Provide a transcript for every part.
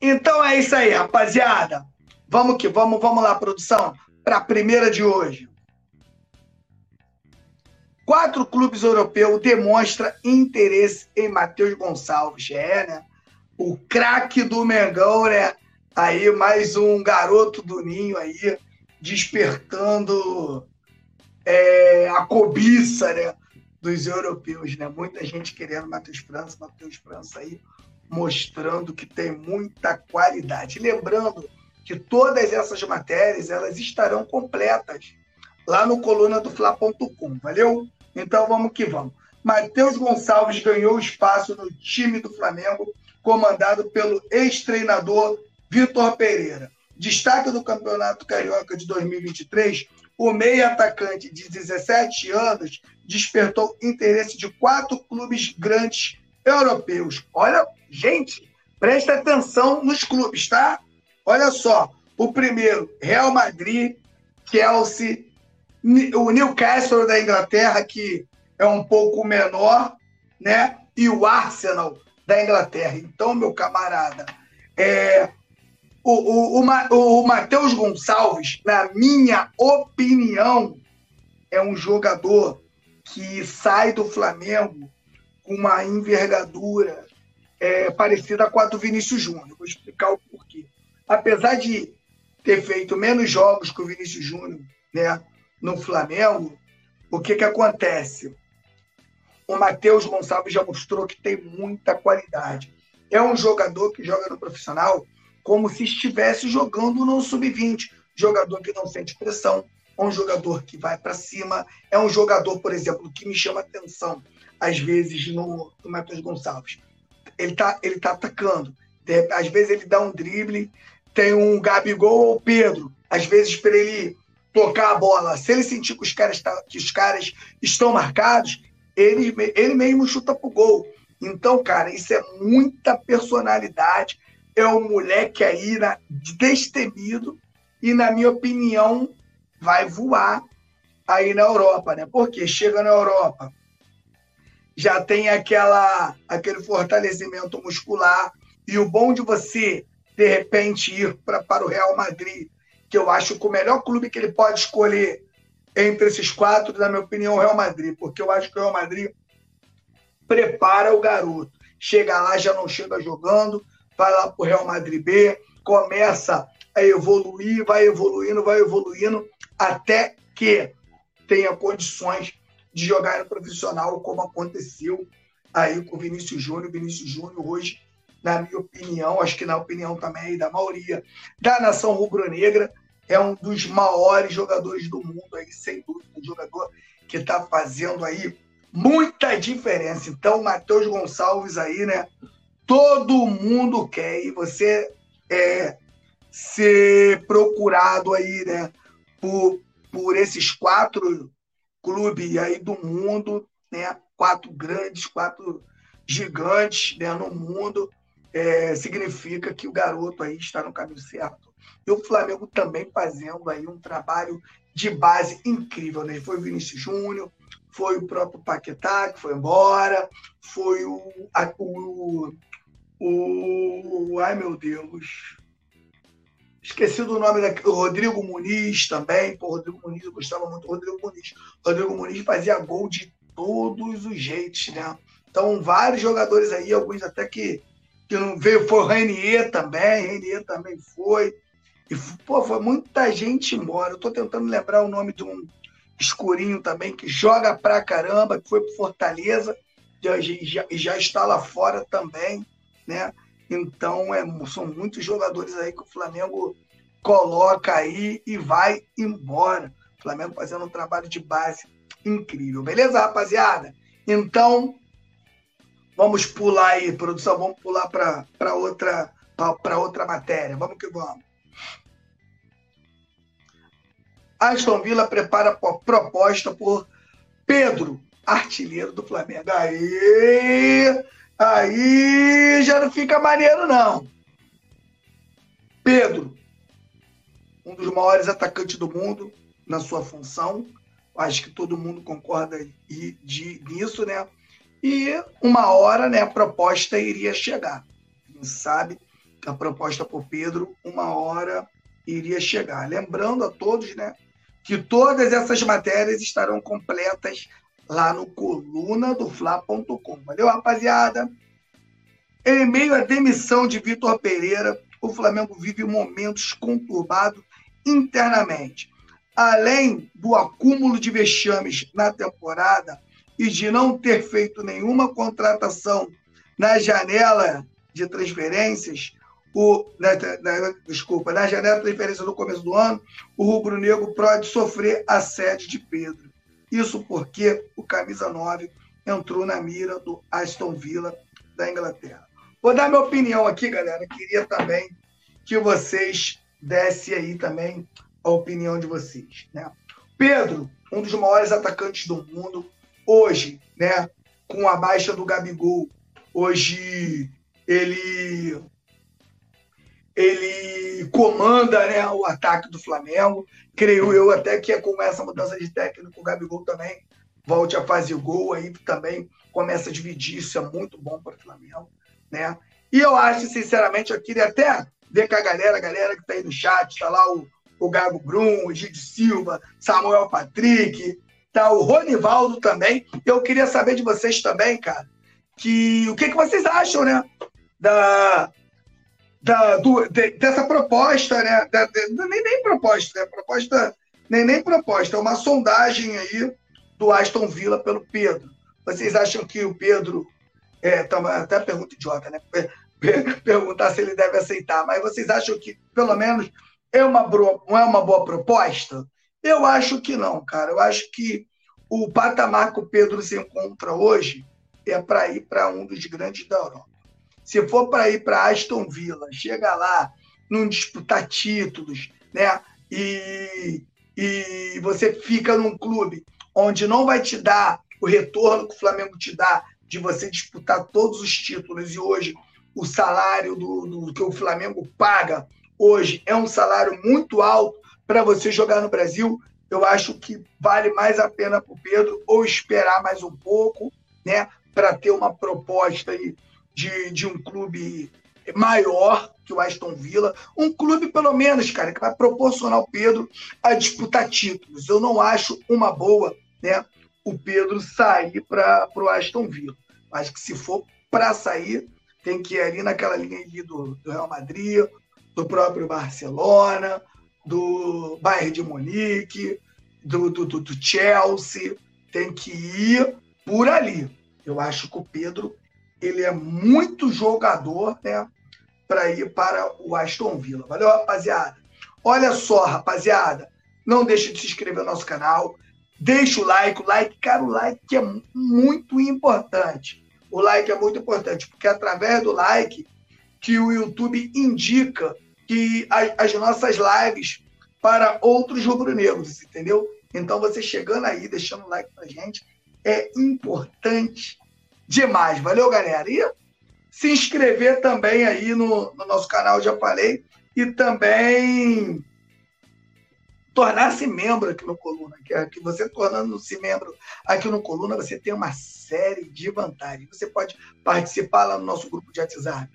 Então é isso aí, rapaziada. Vamos que vamos, vamos lá, produção, para a primeira de hoje. 4 clubes europeus demonstram interesse em Matheus Gonçalves. É, né? O craque do Mengão, né? Aí, mais um garoto do ninho aí, despertando a cobiça, né, dos europeus, né? Muita gente querendo Matheus França aí, mostrando que tem muita qualidade. Lembrando que todas essas matérias, elas estarão completas lá no colunadofla.com, valeu? Então, vamos que vamos. Matheus Gonçalves ganhou espaço no time do Flamengo, comandado pelo ex-treinador Vitor Pereira. Destaque do Campeonato Carioca de 2023, o meio-atacante de 17 anos despertou interesse de 4 clubes grandes europeus. Olha, gente, presta atenção nos clubes, tá? Olha só, o primeiro, Real Madrid, Chelsea, o Newcastle da Inglaterra, que é um pouco menor, né? E o Arsenal da Inglaterra. Então, meu camarada, o Matheus Gonçalves, na minha opinião, é um jogador que sai do Flamengo com uma envergadura parecida com a do Vinícius Júnior. Vou explicar o porquê. Apesar de ter feito menos jogos que o Vinícius Júnior, né, no Flamengo, o que acontece? O Matheus Gonçalves já mostrou que tem muita qualidade. É um jogador que joga no profissional como se estivesse jogando no sub-20. Jogador que não sente pressão, é um jogador que vai para cima, é um jogador, por exemplo, que me chama atenção, às vezes, no Matheus Gonçalves. Ele tá atacando. Às vezes ele dá um drible, tem um Gabigol ou Pedro. Às vezes, para ele tocar a bola, se ele sentir que os caras estão marcados, ele mesmo chuta pro gol. Então, cara, isso é muita personalidade. É um moleque aí destemido e, na minha opinião, vai voar aí na Europa, né? Porque chega na Europa, já tem aquele fortalecimento muscular, e o bom de você, de repente, ir para o Real Madrid, que eu acho que o melhor clube que ele pode escolher entre esses 4, na minha opinião, é o Real Madrid, porque eu acho que o Real Madrid prepara o garoto. Chega lá, já não chega jogando, vai lá para o Real Madrid B, começa a evoluir, vai evoluindo, até que tenha condições de jogar no profissional, como aconteceu aí com o Vinícius Júnior. Vinícius Júnior hoje, na minha opinião, acho que na opinião também da maioria da nação rubro-negra, é um dos maiores jogadores do mundo, aí, sem dúvida, um jogador que está fazendo aí muita diferença. Então, Matheus Gonçalves aí, né? Todo mundo quer, e você ser procurado aí, né, por esses 4 clubes aí do mundo, né, 4 grandes, 4 gigantes, né, no mundo, significa que o garoto aí está no caminho certo. E o Flamengo também fazendo aí um trabalho de base incrível, né? Foi o Vinícius Júnior, foi o próprio Paquetá, que foi embora, foi ai, meu Deus, esqueci do nome daquele, o Rodrigo Muniz também. Pô, Rodrigo Muniz, eu gostava muito do Rodrigo Muniz. Rodrigo Muniz fazia gol de todos os jeitos, né? Então, vários jogadores aí, alguns até que não veio, foi o Renier também foi. E, pô, foi muita gente embora. Eu tô tentando lembrar o nome de um escurinho também, que joga pra caramba, que foi pro Fortaleza e já está lá fora também, né? Então, são muitos jogadores aí que o Flamengo coloca aí e vai embora. O Flamengo fazendo um trabalho de base incrível. Beleza, rapaziada? Então, vamos pular aí, produção, vamos pular para outra matéria. Vamos que vamos. Aston Villa prepara proposta por Pedro, artilheiro do Flamengo. Aí já não fica maneiro, não. Pedro, um dos maiores atacantes do mundo na sua função. Acho que todo mundo concorda nisso, né? E uma hora, né, a proposta iria chegar. Quem sabe da proposta por Pedro, uma hora iria chegar. Lembrando a todos, né, que todas essas matérias estarão completas lá no colunadofla.com. Valeu, rapaziada? Em meio à demissão de Vitor Pereira, o Flamengo vive momentos conturbados internamente. Além do acúmulo de vexames na temporada e de não ter feito nenhuma contratação na janela de transferências, na janela de transferências no começo do ano, o rubro-negro pode sofrer assédio de Pedro. Isso porque o camisa 9 entrou na mira do Aston Villa da Inglaterra. Vou dar minha opinião aqui, galera. Queria também que vocês dessem aí também a opinião de vocês, né? Pedro, um dos maiores atacantes do mundo, hoje, né, com a baixa do Gabigol, hoje ele comanda, né, o ataque do Flamengo. Creio eu até que com essa mudança de técnico, o Gabigol também volte a fazer gol, aí também começa a dividir, isso é muito bom para o Flamengo, né? E eu acho, sinceramente, eu queria até ver com a galera que está aí no chat, está lá o Gabo Brum, o Gide Silva, Samuel Patrick, tá, o Ronivaldo também. Eu queria saber de vocês também, cara, o que vocês acham, né, dessa proposta, né, nem proposta, é uma sondagem aí do Aston Villa pelo Pedro. Vocês acham que o Pedro, até pergunta idiota, né, perguntar se ele deve aceitar, mas vocês acham que, pelo menos, é uma boa proposta? Eu acho que não, cara. Eu acho que o patamar que o Pedro se encontra hoje é para ir para um dos grandes da Europa. Se for para ir para Aston Villa, chegar lá, não disputar títulos, né? E você fica num clube onde não vai te dar o retorno que o Flamengo te dá de você disputar todos os títulos. E hoje o salário do que o Flamengo paga hoje é um salário muito alto para você jogar no Brasil. Eu acho que vale mais a pena para o Pedro ou esperar mais um pouco, né, para ter uma proposta aí de um clube maior que o Aston Villa. Um clube, pelo menos, cara, que vai proporcionar o Pedro a disputar títulos. Eu não acho uma boa, né, o Pedro sair para o Aston Villa. Acho que se for para sair, tem que ir ali naquela linha ali do Real Madrid, do próprio Barcelona, do Bayern de Munique, do Chelsea. Tem que ir por ali. Eu acho que o Pedro, ele é muito jogador, né, para ir para o Aston Villa. Valeu, rapaziada? Olha só, rapaziada, não deixe de se inscrever no nosso canal, deixa o like, cara, o like é muito importante. O like é muito importante, porque através do like que o YouTube indica que as nossas lives para outros rubro-negros, entendeu? Então, você chegando aí, deixando o like pra gente, é importante demais. Valeu, galera? E se inscrever também aí no nosso canal, já falei, e também tornar-se membro aqui no Coluna. Que você tornando-se membro aqui no Coluna, você tem uma série de vantagens. Você pode participar lá no nosso grupo de WhatsApp,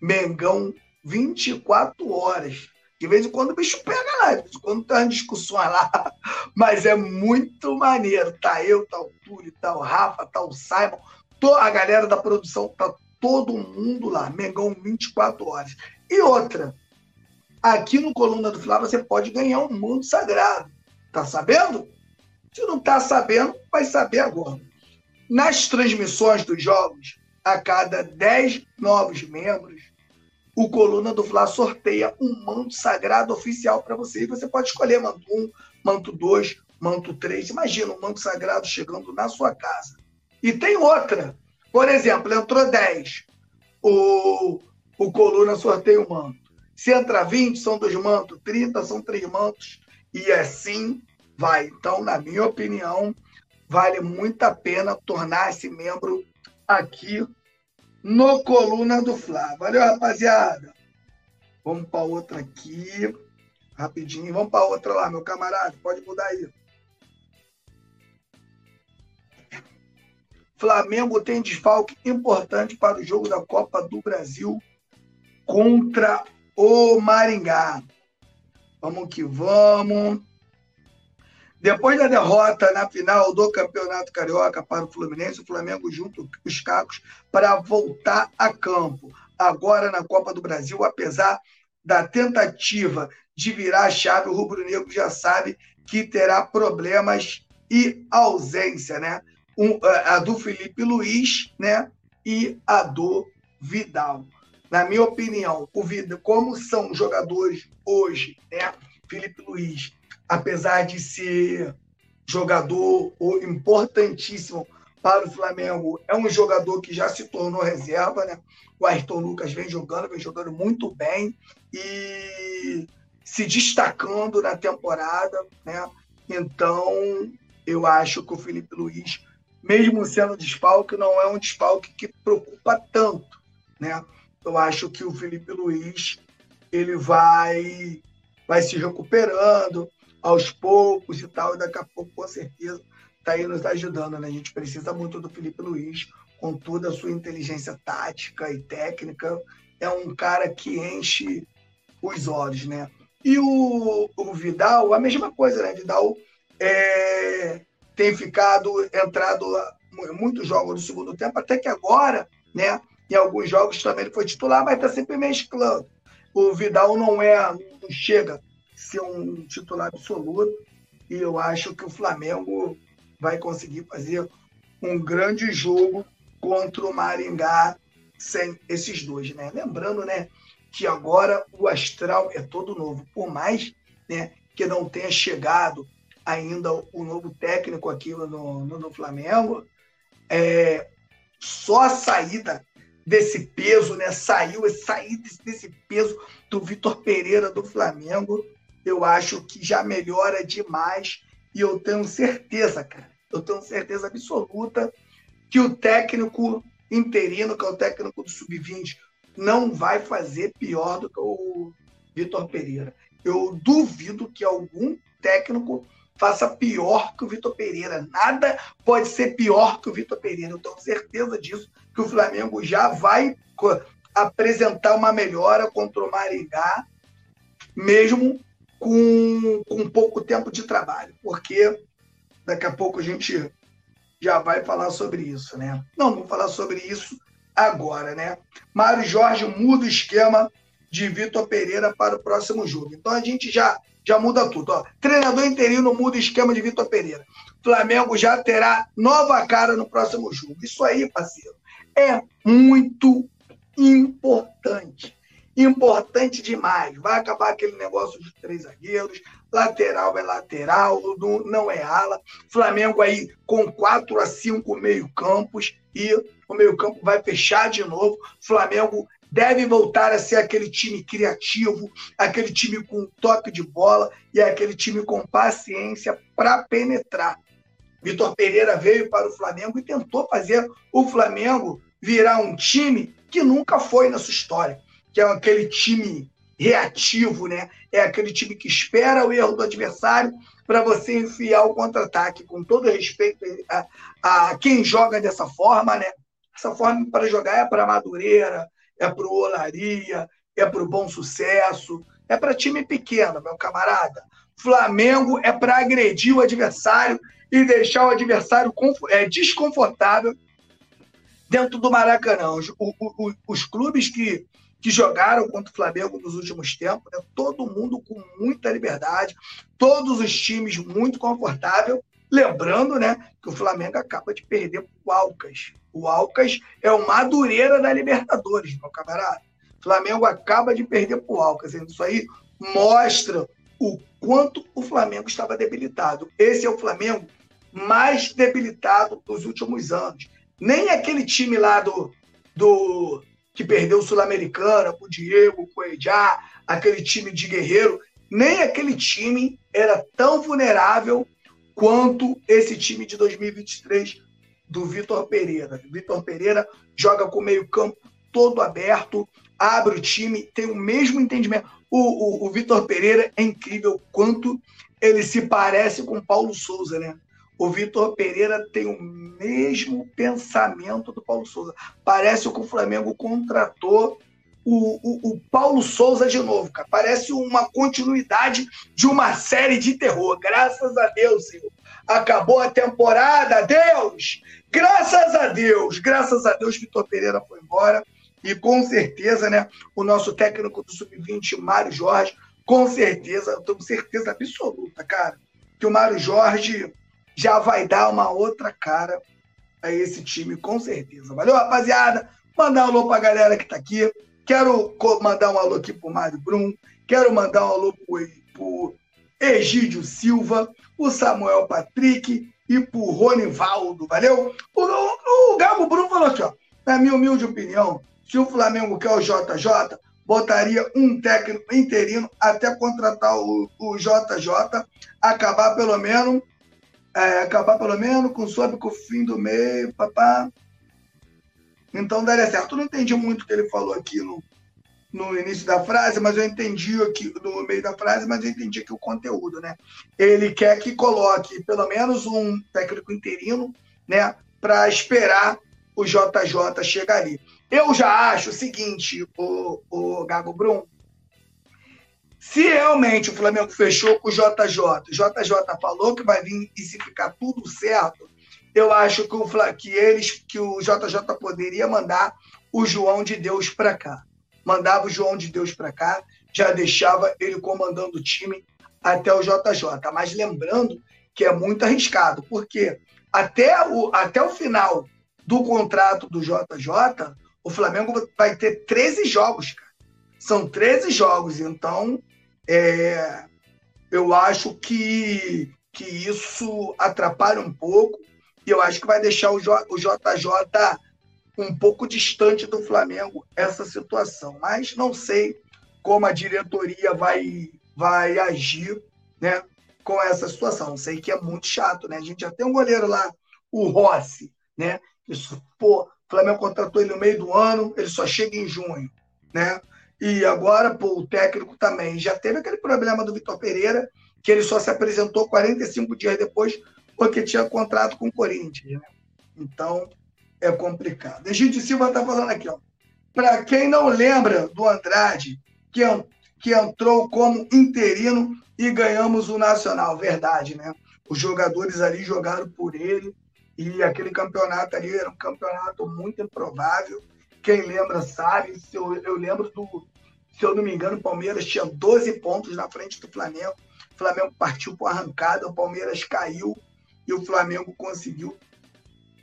Mengão 24 horas. De vez em quando o bicho pega lá, de vez em quando tem umas discussões lá, mas é muito maneiro. Tá eu, tá o Túlio, tá o Rafa, tá o Simon, a galera da produção, tá todo mundo lá, Mengão 24 horas. E outra, aqui no Coluna do Flá você pode ganhar um mundo sagrado. Tá sabendo? Se não tá sabendo, vai saber agora. Nas transmissões dos jogos, a cada 10 novos membros, o Coluna do Fla sorteia um manto sagrado oficial para você. E você pode escolher manto 1, manto 2, manto 3. Imagina um manto sagrado chegando na sua casa. E tem outra. Por exemplo, entrou 10. O Coluna sorteia um manto. Se entra 20, são 2 mantos. 30, são 3 mantos. E assim vai. Então, na minha opinião, vale muito a pena tornar-se membro aqui no Coluna do Fla. Valeu, rapaziada. Vamos para outra aqui. Rapidinho. Vamos para outra lá, meu camarada. Pode mudar aí. Flamengo tem desfalque importante para o jogo da Copa do Brasil contra o Maringá. Vamos que vamos. Depois da derrota na final do Campeonato Carioca para o Fluminense, o Flamengo junta os cacos para voltar a campo. Agora na Copa do Brasil, apesar da tentativa de virar a chave, o rubro-negro já sabe que terá problemas e ausência, né? A do Felipe Luiz, né? E a do Vidal. Na minha opinião, o Vidal, como são os jogadores hoje, né? Felipe Luiz, apesar de ser jogador importantíssimo para o Flamengo, é um jogador que já se tornou reserva, né? O Ayrton Lucas vem jogando muito bem e se destacando na temporada, né? Então, eu acho que o Felipe Luiz, mesmo sendo desfalque, não é um desfalque que preocupa tanto, né? Eu acho que o Felipe Luiz, ele vai se recuperando aos poucos e tal, e daqui a pouco, com certeza, está aí nos ajudando, né? A gente precisa muito do Felipe Luiz, com toda a sua inteligência tática e técnica, é um cara que enche os olhos, né? E o Vidal, a mesma coisa, né? Vidal tem entrado muitos jogos no segundo tempo, até que agora, né? Em alguns jogos também ele foi titular, mas está sempre mesclando. O Vidal não chega a ser um titular absoluto, e eu acho que o Flamengo vai conseguir fazer um grande jogo contra o Maringá sem esses dois, né? Lembrando, né, que agora o astral é todo novo, por mais, né, que não tenha chegado ainda o novo técnico aqui no Flamengo, só a saída desse peso, né? Sair desse peso do Vitor Pereira do Flamengo, eu acho que já melhora demais, e eu tenho certeza, cara, eu tenho certeza absoluta que o técnico interino, que é o técnico do Sub-20, não vai fazer pior do que o Vitor Pereira. Eu duvido que algum técnico faça pior que o Vitor Pereira. Nada pode ser pior que o Vitor Pereira. Eu tenho certeza disso, que o Flamengo já vai apresentar uma melhora contra o Maringá, mesmo com pouco tempo de trabalho, porque daqui a pouco a gente já vai falar sobre isso, né? Não, vou falar sobre isso agora, né? Mário Jorge muda o esquema de Vitor Pereira para o próximo jogo. Então a gente já muda tudo. Ó. Treinador interino muda o esquema de Vitor Pereira. Flamengo já terá nova cara no próximo jogo. Isso aí, parceiro, é muito importante. Importante demais. Vai acabar aquele negócio dos três zagueiros. Lateral é lateral, não é ala. Flamengo aí com 4 a 5 meio-campos, e o meio-campo vai fechar de novo. Flamengo deve voltar a ser aquele time criativo, aquele time com toque de bola e aquele time com paciência para penetrar. Vitor Pereira veio para o Flamengo e tentou fazer o Flamengo virar um time que nunca foi na sua história, que é aquele time reativo, né? É aquele time que espera o erro do adversário para você enfiar o contra-ataque. Com todo respeito a quem joga dessa forma, né? Essa forma para jogar é para Madureira, é para o Olaria, é para o Bom Sucesso, é para time pequeno, meu camarada. Flamengo é para agredir o adversário e deixar o adversário desconfortável dentro do Maracanã. Os clubes que jogaram contra o Flamengo nos últimos tempos, né? Todo mundo com muita liberdade, todos os times muito confortável. Lembrando, né, que o Flamengo acaba de perder para o Alcas. O Alcas é o Madureira da Libertadores, meu camarada. O Flamengo acaba de perder para o Alcas. Isso aí mostra o quanto o Flamengo estava debilitado. Esse é o Flamengo mais debilitado dos últimos anos. Nem aquele time lá do que perdeu o Sul-Americana, o Diego, o Ejá, aquele time de Guerreiro, nem aquele time era tão vulnerável quanto esse time de 2023 do Vitor Pereira. O Vitor Pereira joga com o meio-campo todo aberto, abre o time, tem o mesmo entendimento. O Vitor Pereira é incrível quanto ele se parece com o Paulo Souza, né? O Vitor Pereira tem o mesmo pensamento do Paulo Souza. Parece que o Flamengo contratou o Paulo Souza de novo, cara. Parece uma continuidade de uma série de terror. Graças a Deus, Senhor. Acabou a temporada, Deus! Graças a Deus, Vitor Pereira foi embora. E com certeza, né, o nosso técnico do Sub-20, Mário Jorge, com certeza, eu tenho certeza absoluta, cara, que o Mário Jorge já vai dar uma outra cara a esse time, com certeza. Valeu, rapaziada? Mandar um alô pra galera que tá aqui. Quero mandar um alô aqui pro Mário Brum. Quero mandar um alô pro Egídio Silva, o Samuel Patrick e pro Ronivaldo, valeu? O Gabo Brum falou aqui, ó. Na minha humilde opinião, se o Flamengo quer o JJ, botaria um técnico interino até contratar o JJ, acabar pelo menos com sob com o fim do meio, papá. Então daria certo. Eu não entendi muito o que ele falou aqui no início da frase, mas eu entendi aqui no meio da frase, mas eu entendi aqui o conteúdo, né? Ele quer que coloque pelo menos um técnico interino, né, para esperar o JJ chegar ali. Eu já acho o seguinte, o Gago Brum, se realmente o Flamengo fechou com o JJ falou que vai vir e se ficar tudo certo, eu acho que o JJ poderia mandar o João de Deus para cá. Mandava o João de Deus para cá, já deixava ele comandando o time até o JJ. Mas lembrando que é muito arriscado, porque até o final do contrato do JJ, o Flamengo vai ter 13 jogos, cara. São 13 jogos, então eu acho que isso atrapalha um pouco e eu acho que vai deixar o JJ um pouco distante do Flamengo essa situação. Mas não sei como a diretoria vai agir, né, com essa situação. Sei que é muito chato, né? A gente já tem um goleiro lá, o Rossi, né? Isso, pô, o Flamengo contratou ele no meio do ano, ele só chega em junho, né? E agora, pô, o técnico também. Já teve aquele problema do Vitor Pereira, que ele só se apresentou 45 dias depois, porque tinha contrato com o Corinthians, né? Então, é complicado. Egídio Silva tá falando aqui, ó. Para quem não lembra do Andrade, que entrou como interino e ganhamos o Nacional. Verdade, né? Os jogadores ali jogaram por ele. E aquele campeonato ali era um campeonato muito improvável. Quem lembra sabe. Eu lembro se eu não me engano, o Palmeiras tinha 12 pontos na frente do Flamengo. O Flamengo partiu por arrancada, o Palmeiras caiu e o Flamengo conseguiu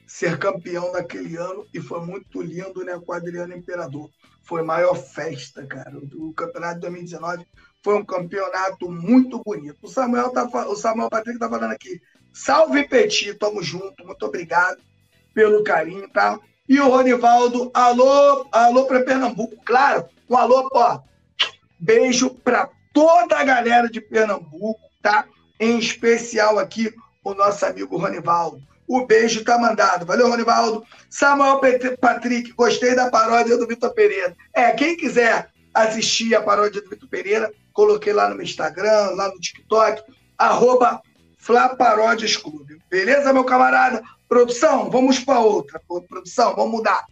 ser campeão naquele ano. E foi muito lindo, né? Com o Adriano Imperador. Foi a maior festa, cara. O campeonato de 2019 foi um campeonato muito bonito. O Samuel Patrick tá falando aqui. Salve, Petit, tamo junto, muito obrigado pelo carinho, tá? E o Ronivaldo, alô pra Pernambuco, claro, um alô, ó, beijo pra toda a galera de Pernambuco, tá? Em especial aqui, o nosso amigo Ronivaldo. O beijo tá mandado, valeu, Ronivaldo. Samuel Patrick, gostei da paródia do Vitor Pereira. Quem quiser assistir a paródia do Vitor Pereira, coloquei lá no meu Instagram, lá no TikTok, Flá Paródias Clube. Beleza, meu camarada? Produção, vamos para outra. Produção, vamos mudar.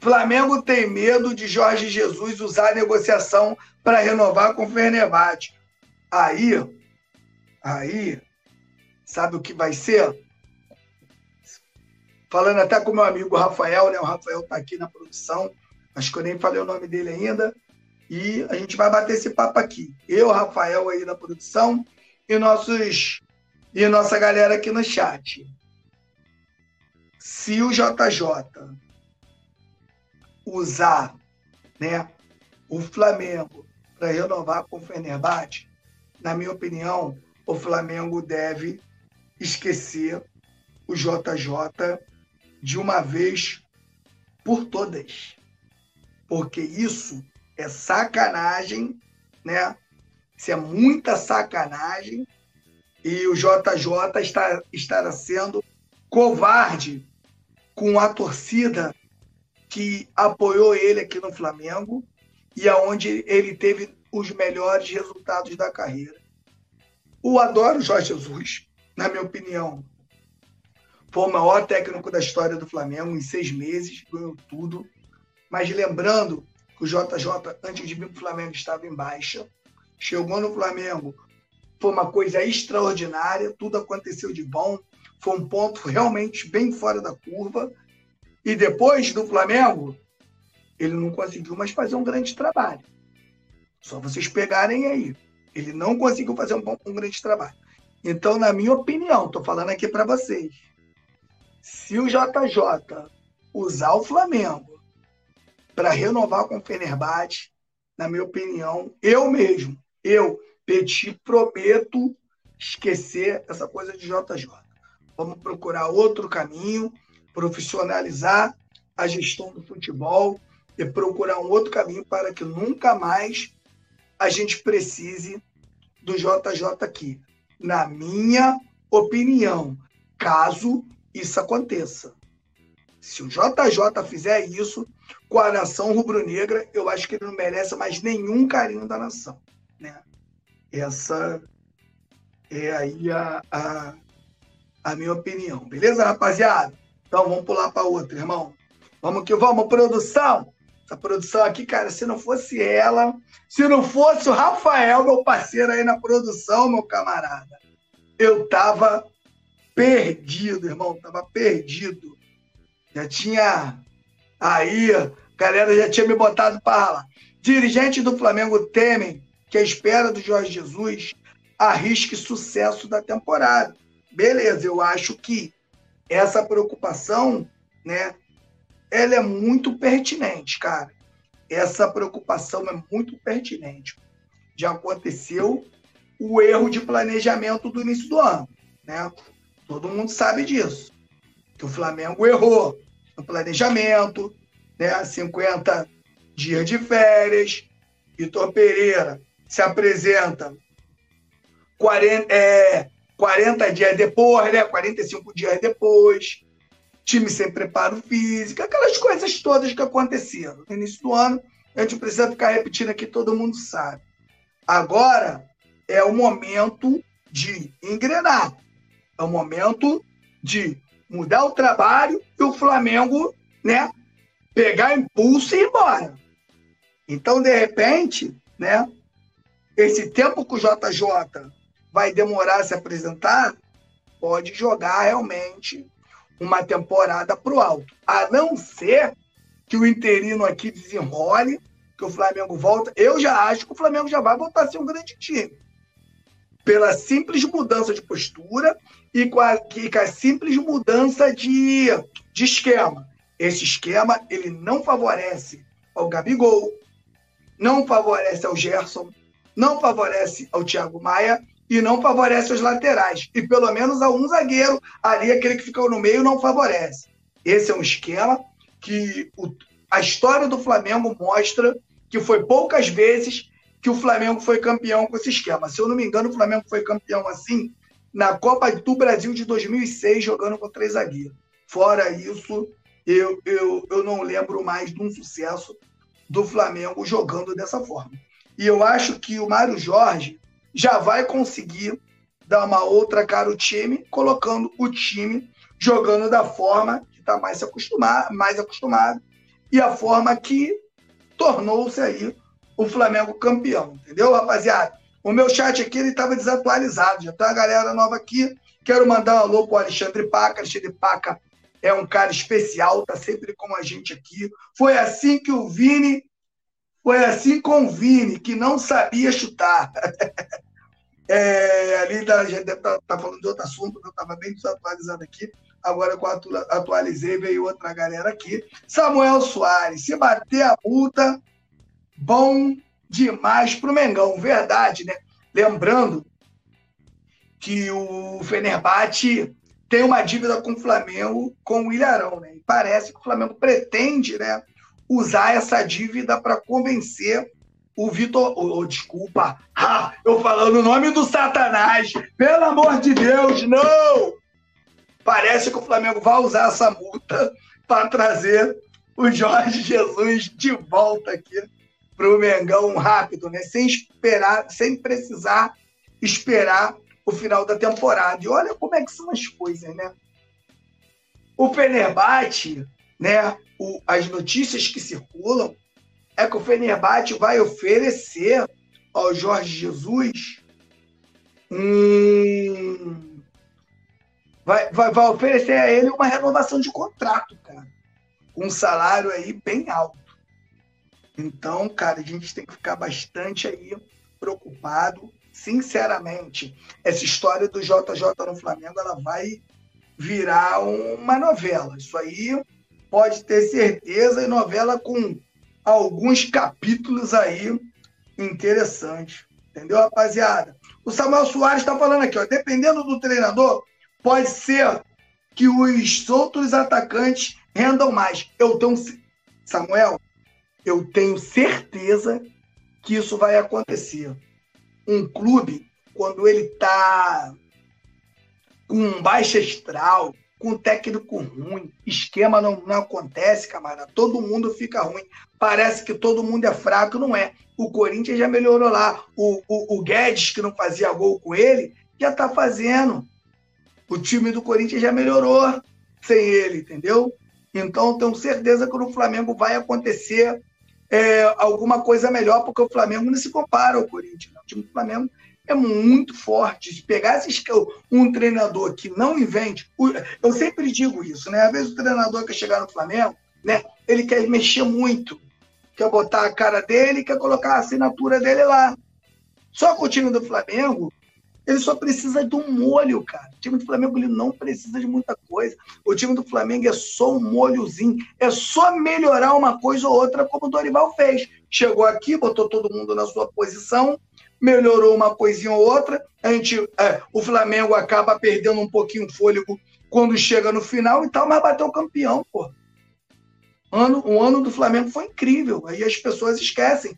Flamengo tem medo de Jorge Jesus usar a negociação para renovar com o Fenerbahçe. Aí, sabe o que vai ser? Falando até com o meu amigo Rafael, né? O Rafael tá aqui na produção. Acho que eu nem falei o nome dele ainda. E a gente vai bater esse papo aqui. Eu, Rafael, aí na produção, e nossa galera aqui no chat. Se o JJ usar, né, o Flamengo para renovar com o Fenerbahçe, na minha opinião, o Flamengo deve esquecer o JJ de uma vez por todas. Porque isso é sacanagem, né? Isso é muita sacanagem. E o JJ estará sendo covarde com a torcida que apoiou ele aqui no Flamengo e aonde ele teve os melhores resultados da carreira. Eu adoro o Jorge Jesus, na minha opinião. Foi o maior técnico da história do Flamengo em 6 meses, ganhou tudo. Mas lembrando que o JJ, antes de vir para o Flamengo, estava em baixa. Chegou no Flamengo, foi uma coisa extraordinária, tudo aconteceu de bom. Foi um ponto realmente bem fora da curva. E depois do Flamengo, ele não conseguiu mais fazer um grande trabalho. Só vocês pegarem aí. Ele não conseguiu fazer um grande trabalho. Então, na minha opinião, estou falando aqui para vocês, se o JJ usar o Flamengo para renovar com o Fenerbahçe, na minha opinião, eu mesmo, Petit, prometo esquecer essa coisa de JJ. Vamos procurar outro caminho, profissionalizar a gestão do futebol e procurar um outro caminho para que nunca mais a gente precise do JJ aqui. Na minha opinião, caso isso aconteça. Se o JJ fizer isso com a nação rubro-negra, eu acho que ele não merece mais nenhum carinho da nação, né? Essa é aí a minha opinião. Beleza, rapaziada? Então vamos pular para outra, irmão. Vamos que vamos, produção! Essa produção aqui, cara, se não fosse ela, se não fosse o Rafael, meu parceiro aí na produção, meu camarada, eu tava perdido, irmão, tava perdido. Já tinha aí, a galera já tinha me botado para lá. Dirigentes do Flamengo temem que a espera do Jorge Jesus arrisque sucesso da temporada. Beleza, eu acho que essa preocupação, né, ela é muito pertinente, cara. Essa preocupação é muito pertinente. Já aconteceu o erro de planejamento do início do ano, né? Todo mundo sabe disso. Que o Flamengo errou no planejamento, né? 50 dias de férias. Vitor Pereira se apresenta 40 dias depois, né? 45 dias depois. Time sem preparo físico, aquelas coisas todas que aconteceram no início do ano, a gente precisa ficar repetindo aqui, todo mundo sabe. Agora é o momento de engrenar, é o momento de mudar o trabalho e o Flamengo, né, pegar impulso e ir embora. Então, de repente, né, esse tempo que o JJ vai demorar a se apresentar, pode jogar realmente uma temporada para o alto. A não ser que o interino aqui desenrole, que o Flamengo volta. Eu já acho que o Flamengo já vai voltar a ser um grande time. Pela simples mudança de postura e com a simples mudança de esquema. Esse esquema, ele não favorece ao Gabigol, não favorece ao Gerson, não favorece ao Thiago Maia, e não favorece os laterais. E pelo menos a um zagueiro, ali aquele que ficou no meio, não favorece. Esse é um esquema que a história do Flamengo mostra que foi poucas vezes que o Flamengo foi campeão com esse esquema. Se eu não me engano, o Flamengo foi campeão assim na Copa do Brasil de 2006, jogando com 3 zagueiros. Fora isso, eu não lembro mais de um sucesso do Flamengo jogando dessa forma. E eu acho que o Mário Jorge já vai conseguir dar uma outra cara ao time, colocando o time jogando da forma que está mais acostumado e a forma que tornou-se aí o Flamengo campeão, entendeu, rapaziada? O meu chat aqui, ele estava desatualizado, já tem uma galera nova aqui, quero mandar um alô para o Alexandre Paca. Alexandre Paca é um cara especial, tá sempre com a gente aqui, foi assim com o Vini, que não sabia chutar. Ali já deve estar falando de outro assunto, eu estava bem desatualizado aqui. Agora que eu atualizei, veio outra galera aqui. Samuel Soares, se bater a multa, bom demais pro Mengão. Verdade, né? Lembrando que o Fenerbahçe tem uma dívida com o Flamengo, com o Ilharão, né? E parece que o Flamengo pretende, né, usar essa dívida para convencer o Vitor... desculpa, eu falando o nome do Satanás. Pelo amor de Deus, não! Parece que o Flamengo vai usar essa multa para trazer o Jorge Jesus de volta aqui para o Mengão rápido, né? Sem precisar esperar o final da temporada. E olha como é que são as coisas, né? O Fenerbahçe, né, as notícias que circulam é que o Fenerbahçe vai oferecer ao Jorge Jesus vai oferecer a ele uma renovação de contrato, cara. Com um salário aí bem alto. Então, cara, a gente tem que ficar bastante aí preocupado. Sinceramente, essa história do JJ no Flamengo, ela vai virar uma novela. Isso aí pode ter certeza, e novela com alguns capítulos aí interessantes. Entendeu, rapaziada? O Samuel Soares está falando aqui, ó, dependendo do treinador, pode ser que os outros atacantes rendam mais. Samuel, eu tenho certeza que isso vai acontecer. Um clube, quando ele está com baixa astral, com técnico ruim, esquema não acontece, camarada. Todo mundo fica ruim. Parece que todo mundo é fraco, não é. O Corinthians já melhorou lá. O Guedes, que não fazia gol com ele, já está fazendo. O time do Corinthians já melhorou sem ele, entendeu? Então, tenho certeza que no Flamengo vai acontecer alguma coisa melhor, porque o Flamengo não se compara ao Corinthians. O time do Flamengo é muito forte. Se pegar um treinador que não invente... Eu sempre digo isso, né? Às vezes o treinador quer chegar no Flamengo, né? Ele quer mexer muito. Quer botar a cara dele, quer colocar a assinatura dele lá. Só que o time do Flamengo... Ele só precisa de um molho, cara. O time do Flamengo, ele não precisa de muita coisa. O time do Flamengo é só um molhozinho. É só melhorar uma coisa ou outra, como o Dorival fez. Chegou aqui, botou todo mundo na sua posição, melhorou uma coisinha ou outra. O Flamengo acaba perdendo um pouquinho o fôlego quando chega no final e tal, mas bateu o campeão, pô. O ano do Flamengo foi incrível. Aí as pessoas esquecem.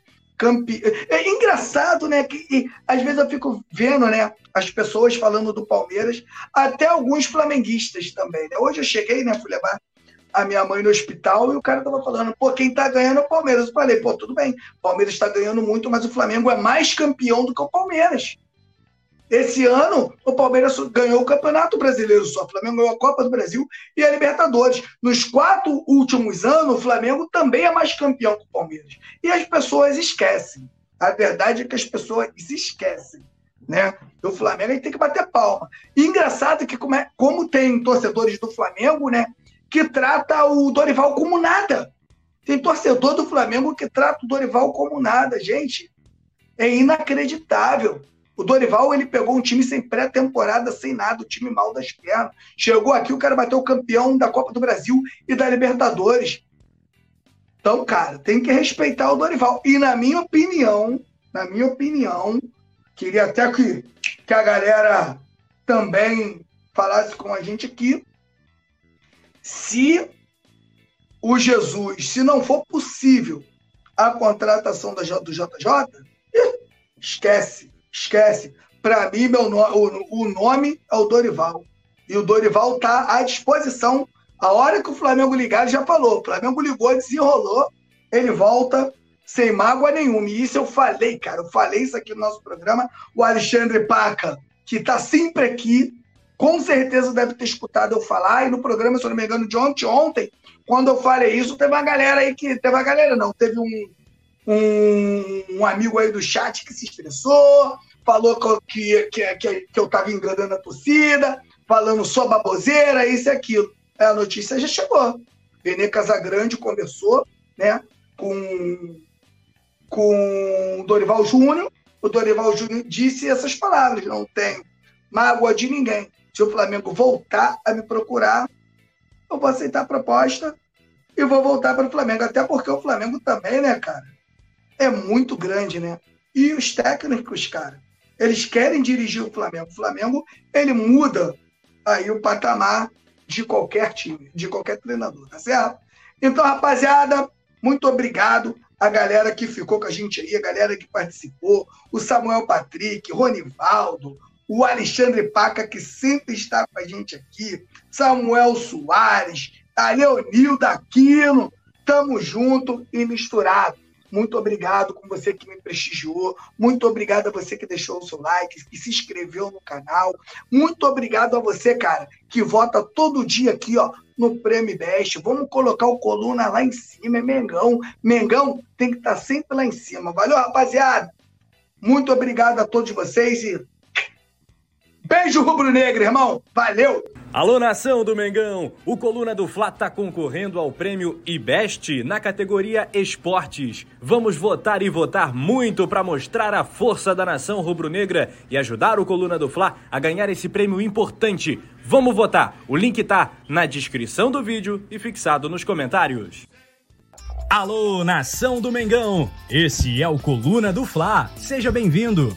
É engraçado, né, que às vezes eu fico vendo, né, as pessoas falando do Palmeiras, até alguns flamenguistas também, né? Hoje eu cheguei, né, fui levar a minha mãe no hospital e o cara tava falando, pô, quem tá ganhando é o Palmeiras. Eu falei, pô, tudo bem, o Palmeiras tá ganhando muito, mas o Flamengo é mais campeão do que o Palmeiras. Esse ano, o Palmeiras ganhou o Campeonato Brasileiro só, o Flamengo ganhou a Copa do Brasil e a Libertadores. Nos 4 últimos anos, o Flamengo também é mais campeão que o Palmeiras. E as pessoas esquecem. A verdade é que as pessoas se esquecem, né? O Flamengo, a gente tem que bater palma. E engraçado que como tem torcedores do Flamengo, né, que trata o Dorival como nada. Tem torcedor do Flamengo que trata o Dorival como nada, gente. É inacreditável. O Dorival, ele pegou um time sem pré-temporada, sem nada, o time mal das pernas. Chegou aqui, o cara bateu o campeão da Copa do Brasil e da Libertadores. Então, cara, tem que respeitar o Dorival. E na minha opinião, queria até que a galera também falasse com a gente aqui, se o Jesus, se não for possível a contratação do JJ, esquece. Esquece. Para mim, o nome é o Dorival. E o Dorival está à disposição. A hora que o Flamengo ligar, ele já falou. O Flamengo ligou, desenrolou. Ele volta sem mágoa nenhuma. E isso eu falei, cara. Eu falei isso aqui no nosso programa. O Alexandre Paca, que está sempre aqui, com certeza deve ter escutado eu falar. E no programa, se eu não me engano, de ontem, quando eu falei isso, teve uma galera aí que... Teve uma galera, não. Teve um amigo aí do chat que se estressou, falou que eu estava enganando a torcida, falando só baboseira, isso e aquilo. A notícia já chegou. Benê Casagrande conversou, né, com o Dorival Júnior. O Dorival Júnior disse essas palavras: não tenho mágoa de ninguém. Se o Flamengo voltar a me procurar, eu vou aceitar a proposta e vou voltar para o Flamengo. Até porque o Flamengo também, né, cara, é muito grande, né? E os técnicos, cara, eles querem dirigir o Flamengo. O Flamengo, ele muda aí o patamar de qualquer time, de qualquer treinador, tá certo? Então, rapaziada, muito obrigado a galera que ficou com a gente aí, a galera que participou, o Samuel Patrick, Ronivaldo, o Alexandre Paca, que sempre está com a gente aqui, Samuel Soares, a Leonilda Aquino, tamo junto e misturado. Muito obrigado com você que me prestigiou. Muito obrigado a você que deixou o seu like, que se inscreveu no canal. Muito obrigado a você, cara, que vota todo dia aqui, ó, no Prêmio Best. Vamos colocar o Coluna lá em cima, é Mengão. Mengão tem que estar sempre lá em cima. Valeu, rapaziada. Muito obrigado a todos vocês e beijo rubro-negro, irmão. Valeu! Alô, nação do Mengão! O Coluna do Fla tá concorrendo ao prêmio IBEST na categoria Esportes. Vamos votar e votar muito para mostrar a força da nação rubro-negra e ajudar o Coluna do Fla a ganhar esse prêmio importante. Vamos votar! O link tá na descrição do vídeo e fixado nos comentários. Alô, nação do Mengão! Esse é o Coluna do Fla. Seja bem-vindo!